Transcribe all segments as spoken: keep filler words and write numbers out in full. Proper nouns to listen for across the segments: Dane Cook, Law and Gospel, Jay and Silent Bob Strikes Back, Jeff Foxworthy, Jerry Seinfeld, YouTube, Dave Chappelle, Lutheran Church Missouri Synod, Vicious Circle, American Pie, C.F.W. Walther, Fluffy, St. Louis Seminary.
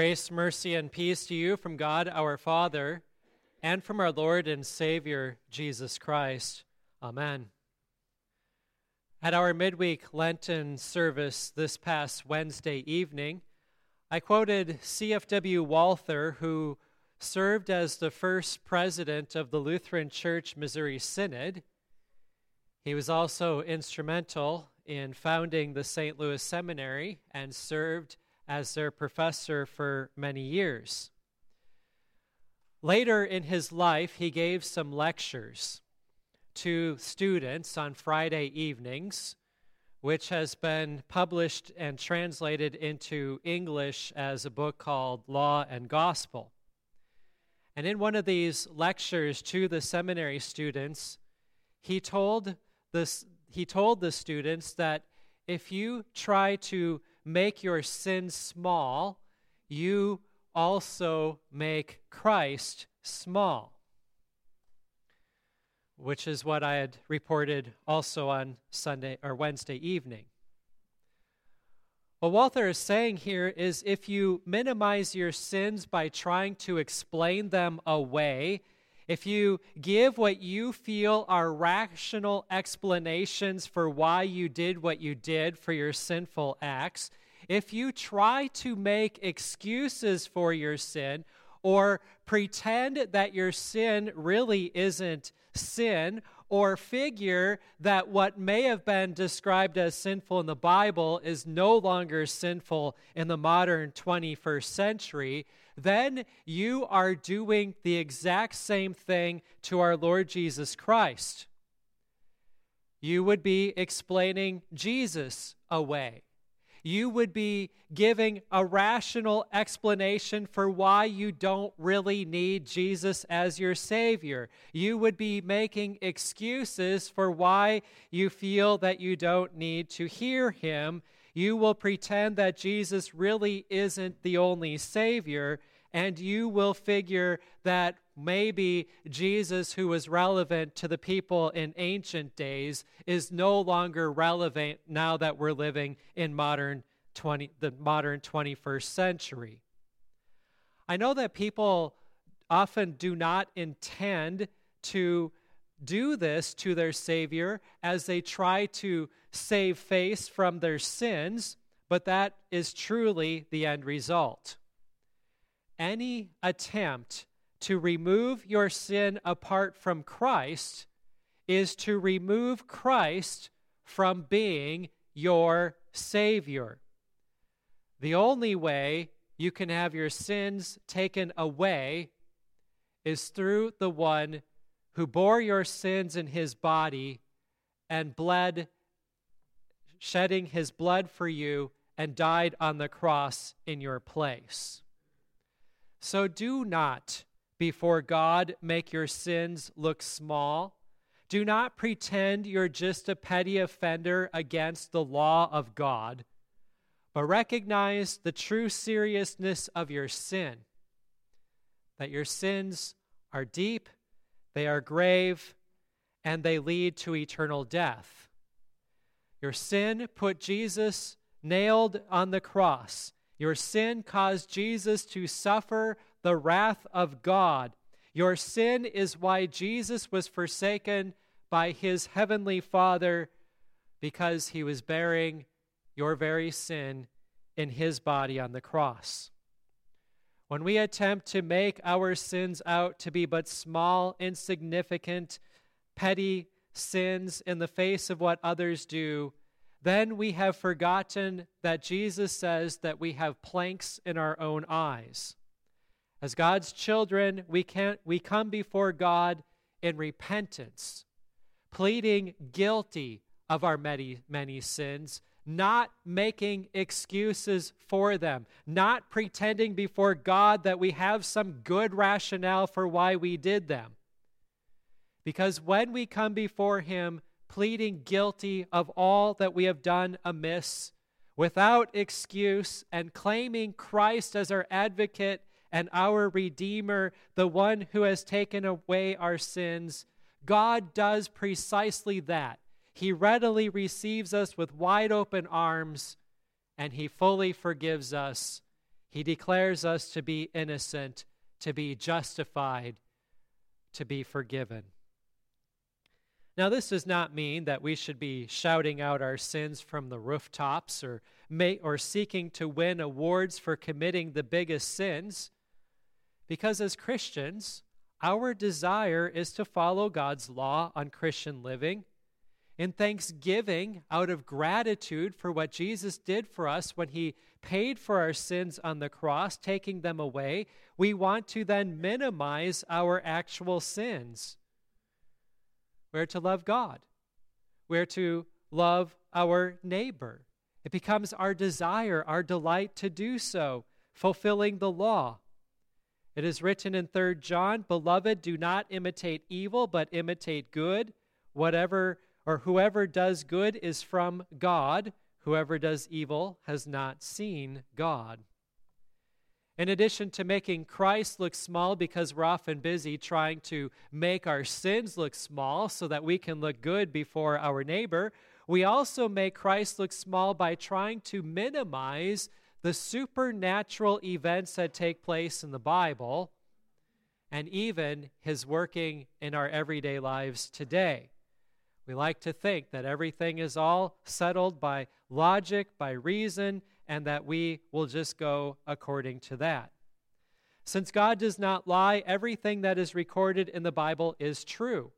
Grace, mercy, and peace to you from God our Father and from our Lord and Savior, Jesus Christ. Amen. At our midweek Lenten service this past Wednesday evening, I quoted C F W Walther, who served as the first president of the Lutheran Church Missouri Synod. He was also instrumental in founding the Saint Louis Seminary and served as their professor for many years. Later in his life, he gave some lectures to students on Friday evenings, which has been published and translated into English as a book called Law and Gospel. And in one of these lectures to the seminary students, he told this, he told the students that if you try to make your sin small, you also make Christ small, which is what I had reported also on Sunday or Wednesday evening. What Walther is saying here is if you minimize your sins by trying to explain them away, if you give what you feel are rational explanations for why you did what you did for your sinful acts, if you try to make excuses for your sin or pretend that your sin really isn't sin or figure that what may have been described as sinful in the Bible is no longer sinful in the modern twenty-first century, then you are doing the exact same thing to our Lord Jesus Christ. You would be explaining Jesus away. You would be giving a rational explanation for why you don't really need Jesus as your Savior. You would be making excuses for why you feel that you don't need to hear Him. You will pretend that Jesus really isn't the only Savior, and you will figure that maybe Jesus, who was relevant to the people in ancient days, is no longer relevant now that we're living in modern twenty, the modern twenty-first century. I know that people often do not intend to do this to their Savior as they try to save face from their sins, but that is truly the end result. Any attempt to remove your sin apart from Christ is to remove Christ from being your Savior. The only way you can have your sins taken away is through the one who bore your sins in his body and bled, shedding his blood for you, and died on the cross in your place. So do not, before God, make your sins look small. Do not pretend you're just a petty offender against the law of God, but recognize the true seriousness of your sin, that your sins are deep, they are grave, and they lead to eternal death. Your sin put Jesus nailed on the cross. Your sin caused Jesus to suffer the wrath of God. Your sin is why Jesus was forsaken by his heavenly Father, because he was bearing your very sin in his body on the cross. When we attempt to make our sins out to be but small, insignificant, petty sins in the face of what others do, then we have forgotten that Jesus says that we have planks in our own eyes. As God's children, we can't, we come before God in repentance, pleading guilty of our many, many sins, not making excuses for them, not pretending before God that we have some good rationale for why we did them. Because when we come before Him pleading guilty of all that we have done amiss, without excuse, and claiming Christ as our advocate and our Redeemer, the one who has taken away our sins, God does precisely that. He readily receives us with wide open arms, and he fully forgives us. He declares us to be innocent, to be justified, to be forgiven. Now, this does not mean that we should be shouting out our sins from the rooftops or may, or seeking to win awards for committing the biggest sins, because as Christians, our desire is to follow God's law on Christian living in thanksgiving out of gratitude for what Jesus did for us when he paid for our sins on the cross, taking them away. We want to then minimize our actual sins. We're to love God. We're to love our neighbor. It becomes our desire, our delight to do so, fulfilling the law. It is written in Third John, "Beloved, do not imitate evil, but imitate good. Whatever or whoever does good is from God. Whoever does evil has not seen God." In addition to making Christ look small, because we're often busy trying to make our sins look small so that we can look good before our neighbor, we also make Christ look small by trying to minimize the supernatural events that take place in the Bible and even his working in our everyday lives today. We like to think that everything is all settled by logic, by reason, and that we will just go according to that. Since God does not lie, everything that is recorded in the Bible is true.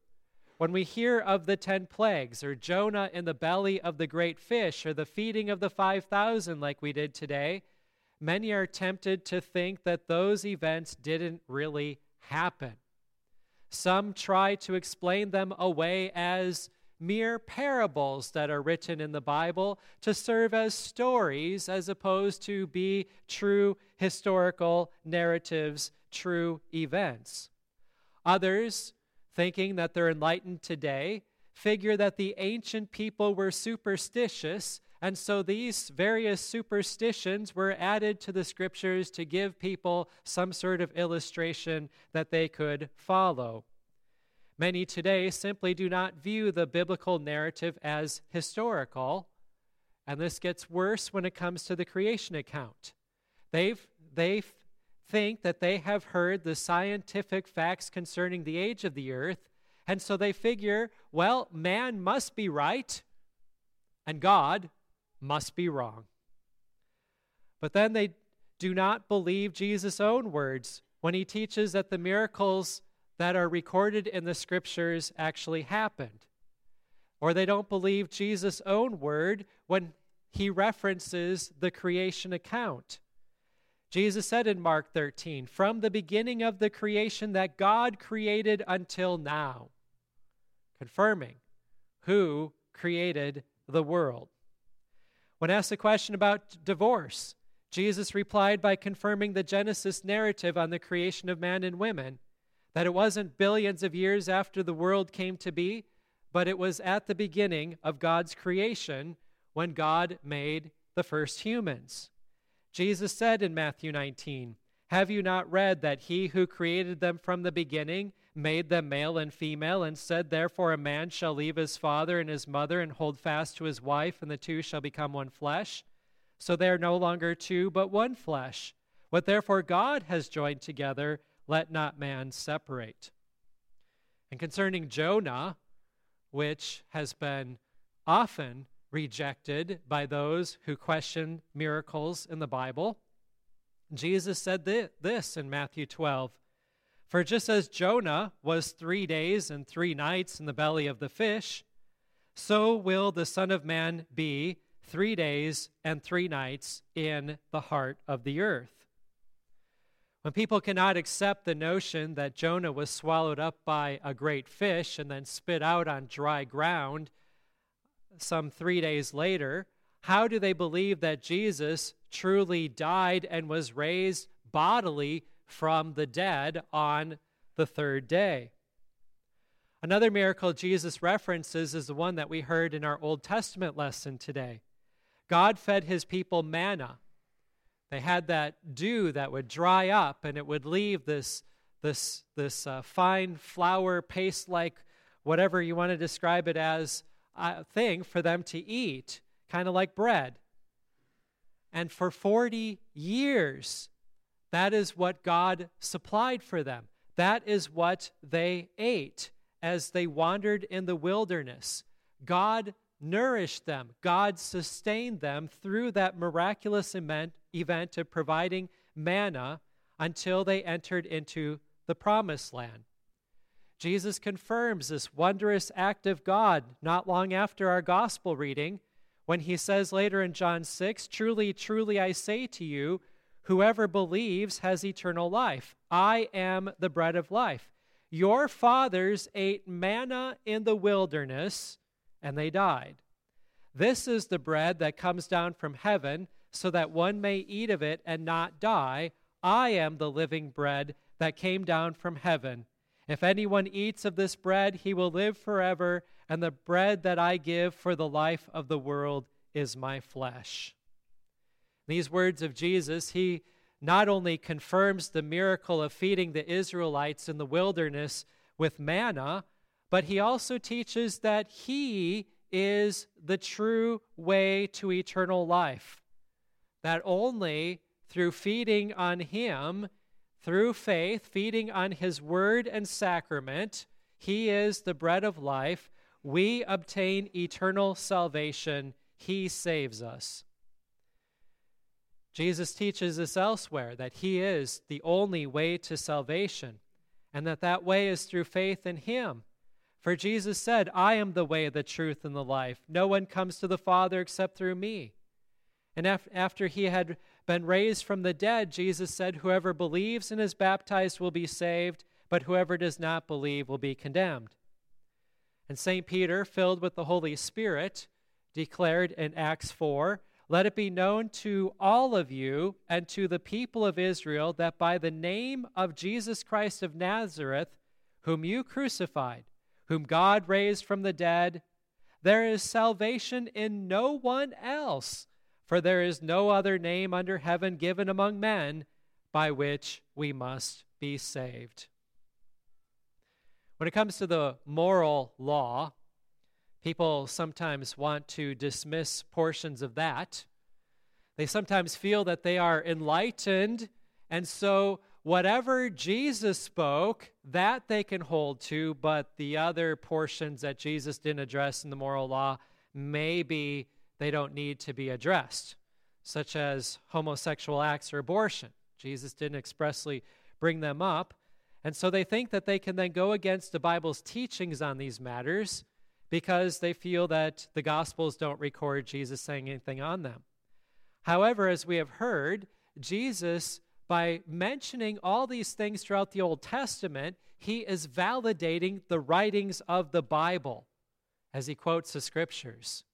When we hear of the ten plagues, or Jonah in the belly of the great fish, or the feeding of the five thousand like we did today, many are tempted to think that those events didn't really happen. Some try to explain them away as mere parables that are written in the Bible to serve as stories as opposed to be true historical narratives, true events. Others, thinking that they're enlightened today, figure that the ancient people were superstitious, and so these various superstitions were added to the scriptures to give people some sort of illustration that they could follow. Many today simply do not view the biblical narrative as historical, and this gets worse when it comes to the creation account. They've, they think that they have heard the scientific facts concerning the age of the earth, and so they figure, well, man must be right, and God must be wrong. But then they do not believe Jesus' own words when he teaches that the miracles that are recorded in the scriptures actually happened. Or they don't believe Jesus' own word when he references the creation account. Jesus said in Mark thirteen, "From the beginning of the creation that God created until now," confirming who created the world. When asked a question about divorce, Jesus replied by confirming the Genesis narrative on the creation of man and women, that it wasn't billions of years after the world came to be, but it was at the beginning of God's creation when God made the first humans. Jesus said in Matthew nineteen, "Have you not read that he who created them from the beginning made them male and female and said, 'Therefore a man shall leave his father and his mother and hold fast to his wife, and the two shall become one flesh? So they are no longer two, but one flesh. What therefore God has joined together, let not man separate.'" And concerning Jonah, which has been often rejected by those who question miracles in the Bible, Jesus said this in Matthew twelve, "For just as Jonah was three days and three nights in the belly of the fish, so will the Son of Man be three days and three nights in the heart of the earth." When people cannot accept the notion that Jonah was swallowed up by a great fish and then spit out on dry ground some three days later, how do they believe that Jesus truly died and was raised bodily from the dead on the third day? Another miracle Jesus references is the one that we heard in our Old Testament lesson today. God fed his people manna. They had that dew that would dry up, and it would leave this this this uh, fine flour paste-like, whatever you want to describe it as, uh, thing for them to eat, kind of like bread. And for forty years, that is what God supplied for them. That is what they ate as they wandered in the wilderness. God nourished them. God sustained them through that miraculous event of providing manna until they entered into the promised land. Jesus confirms this wondrous act of God not long after our gospel reading when he says later in John six, "Truly, truly, I say to you, whoever believes has eternal life. I am the bread of life. Your fathers ate manna in the wilderness, and they died. This is the bread that comes down from heaven so that one may eat of it and not die. I am the living bread that came down from heaven. If anyone eats of this bread, he will live forever, and the bread that I give for the life of the world is my flesh." These words of Jesus, he not only confirms the miracle of feeding the Israelites in the wilderness with manna, but he also teaches that he is the true way to eternal life. That only through feeding on him, through faith, feeding on his word and sacrament, he is the bread of life, we obtain eternal salvation. He saves us. Jesus teaches us elsewhere that he is the only way to salvation, and that that way is through faith in him. For Jesus said, "I am the way, the truth, and the life. No one comes to the Father except through me." And af- after he had been raised from the dead, Jesus said, "Whoever believes and is baptized will be saved, but whoever does not believe will be condemned." And Saint Peter, filled with the Holy Spirit, declared in Acts four, "Let it be known to all of you and to the people of Israel that by the name of Jesus Christ of Nazareth, whom you crucified, whom God raised from the dead, there is salvation in no one else, for there is no other name under heaven given among men by which we must be saved." When it comes to the moral law, people sometimes want to dismiss portions of that. They sometimes feel that they are enlightened, and so whatever Jesus spoke, that they can hold to, but the other portions that Jesus didn't address in the moral law, maybe they don't need to be addressed, such as homosexual acts or abortion. Jesus didn't expressly bring them up, and so they think that they can then go against the Bible's teachings on these matters because they feel that the Gospels don't record Jesus saying anything on them. However, as we have heard, Jesus, by mentioning all these things throughout the Old Testament, he is validating the writings of the Bible as he quotes the scriptures.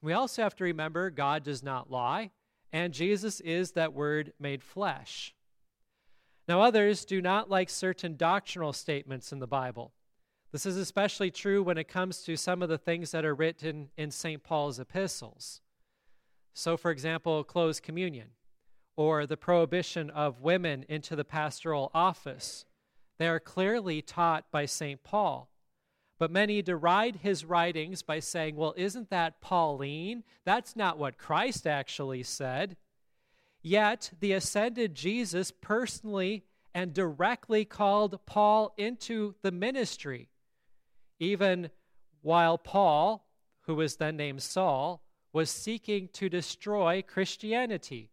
We also have to remember God does not lie, and Jesus is that word made flesh. Now, others do not like certain doctrinal statements in the Bible. This is especially true when it comes to some of the things that are written in Saint Paul's epistles. So, for example, closed communion, or the prohibition of women into the pastoral office. They are clearly taught by Saint Paul. But many deride his writings by saying, "Well, isn't that Pauline? That's not what Christ actually said." Yet, the ascended Jesus personally and directly called Paul into the ministry. Even while Paul, who was then named Saul, was seeking to destroy Christianity,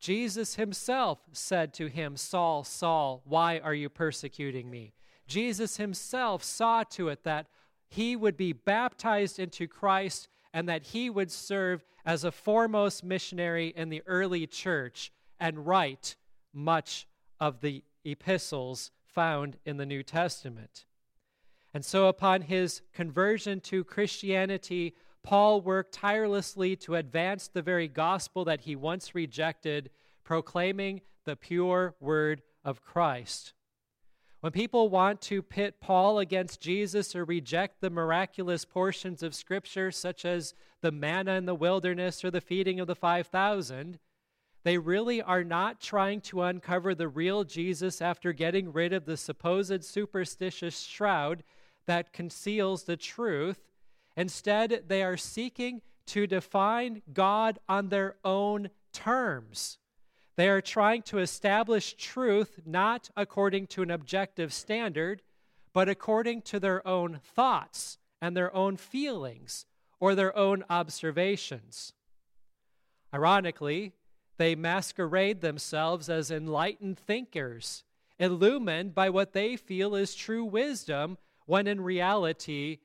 Jesus himself said to him, "Saul, Saul, why are you persecuting me?" Jesus himself saw to it that he would be baptized into Christ and that he would serve as a foremost missionary in the early church and write much of the epistles found in the New Testament. And so upon his conversion to Christianity, Paul worked tirelessly to advance the very gospel that he once rejected, proclaiming the pure word of Christ. When people want to pit Paul against Jesus or reject the miraculous portions of Scripture, such as the manna in the wilderness or the feeding of the five thousand, they really are not trying to uncover the real Jesus after getting rid of the supposed superstitious shroud that conceals the truth. Instead, they are seeking to define God on their own terms. They are trying to establish truth not according to an objective standard, but according to their own thoughts and their own feelings or their own observations. Ironically, they masquerade themselves as enlightened thinkers, illumined by what they feel is true wisdom, when in reality,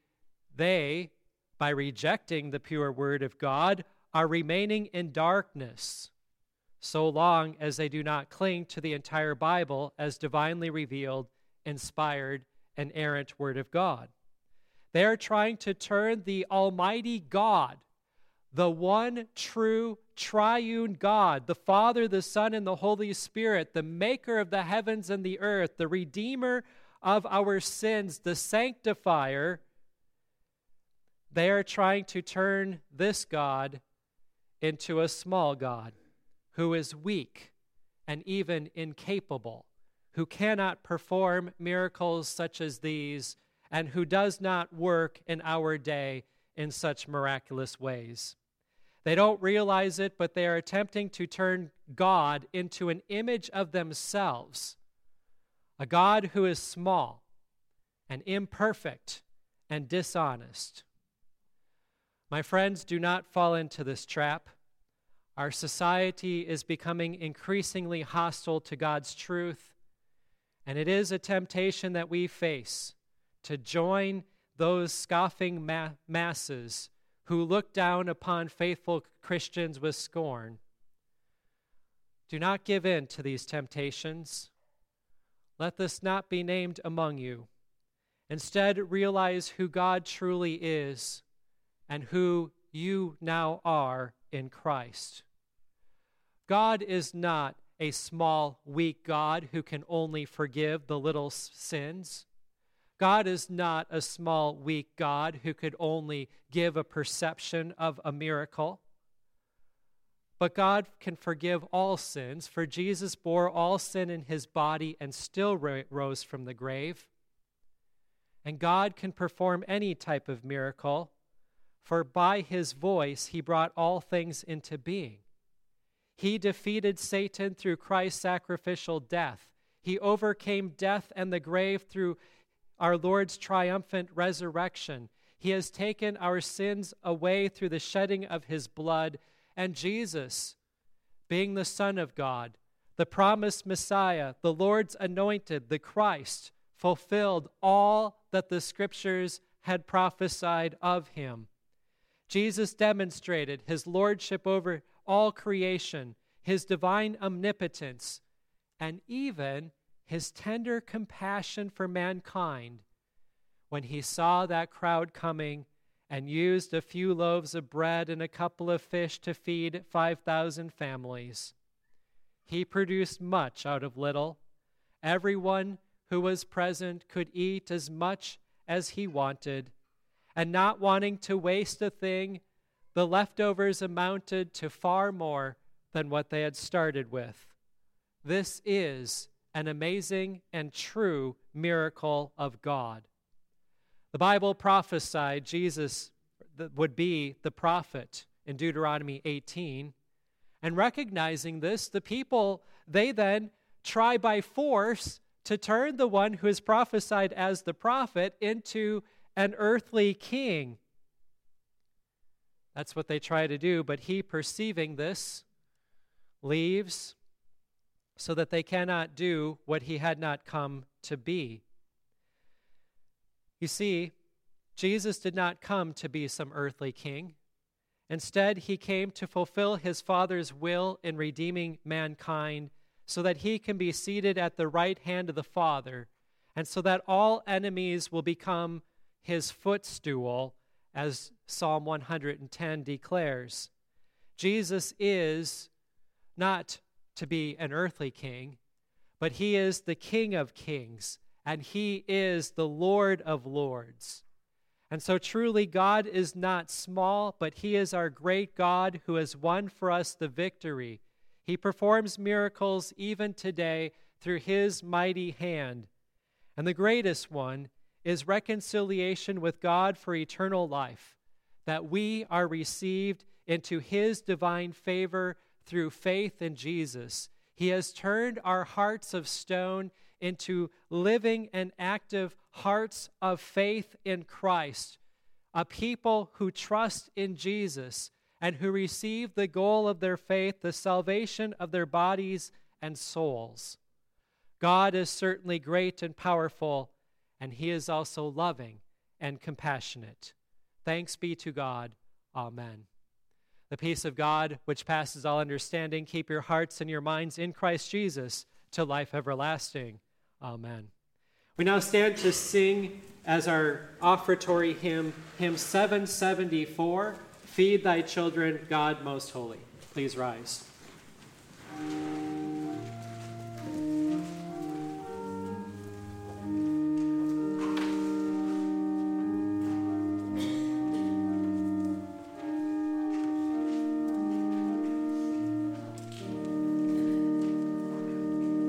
they, by rejecting the pure word of God, are remaining in darkness, so long as they do not cling to the entire Bible as divinely revealed, inspired, and errant word of God. They are trying to turn the Almighty God, the one true triune God, the Father, the Son, and the Holy Spirit, the maker of the heavens and the earth, the redeemer of our sins, the sanctifier. They are trying to turn this God into a small God who is weak and even incapable, who cannot perform miracles such as these, and who does not work in our day in such miraculous ways. They don't realize it, but they are attempting to turn God into an image of themselves, a God who is small and imperfect and dishonest. My friends, do not fall into this trap. Our society is becoming increasingly hostile to God's truth, and it is a temptation that we face to join those scoffing ma- masses who look down upon faithful Christians with scorn. Do not give in to these temptations. Let this not be named among you. Instead, realize who God truly is and who you now are in Christ. God is not a small, weak God who can only forgive the little sins. God is not a small, weak God who could only give a perception of a miracle. But God can forgive all sins, for Jesus bore all sin in his body and still rose from the grave. And God can perform any type of miracle, for by his voice he brought all things into being. He defeated Satan through Christ's sacrificial death. He overcame death and the grave through our Lord's triumphant resurrection. He has taken our sins away through the shedding of his blood. And Jesus, being the Son of God, the promised Messiah, the Lord's anointed, the Christ, fulfilled all that the Scriptures had prophesied of him. Jesus demonstrated his lordship over all creation, his divine omnipotence, and even his tender compassion for mankind when he saw that crowd coming and used a few loaves of bread and a couple of fish to feed five thousand families. He produced much out of little. Everyone who was present could eat as much as he wanted, and not wanting to waste a thing, the leftovers amounted to far more than what they had started with. This is an amazing and true miracle of God. The Bible prophesied Jesus would be the prophet in Deuteronomy eighteen. And recognizing this, the people, they then try by force to turn the one who is prophesied as the prophet into an earthly king. That's what they try to do, but he, perceiving this, leaves so that they cannot do what he had not come to be. You see, Jesus did not come to be some earthly king. Instead, he came to fulfill his Father's will in redeeming mankind so that he can be seated at the right hand of the Father, and so that all enemies will become his footstool, as Psalm one hundred ten declares. Jesus is not to be an earthly king, but he is the King of kings, and he is the Lord of lords. And so truly God is not small, but he is our great God who has won for us the victory. He performs miracles even today through his mighty hand. And the greatest one is reconciliation with God for eternal life, that we are received into his divine favor through faith in Jesus. He has turned our hearts of stone into living and active hearts of faith in Christ, a people who trust in Jesus and who receive the goal of their faith, the salvation of their bodies and souls. God is certainly great and powerful, and he is also loving and compassionate. Thanks be to God. Amen. The peace of God, which passes all understanding, keep your hearts and your minds in Christ Jesus to life everlasting. Amen. We now stand to sing as our offertory hymn, hymn seven seventy-four, Feed Thy Children, God Most Holy. Please rise.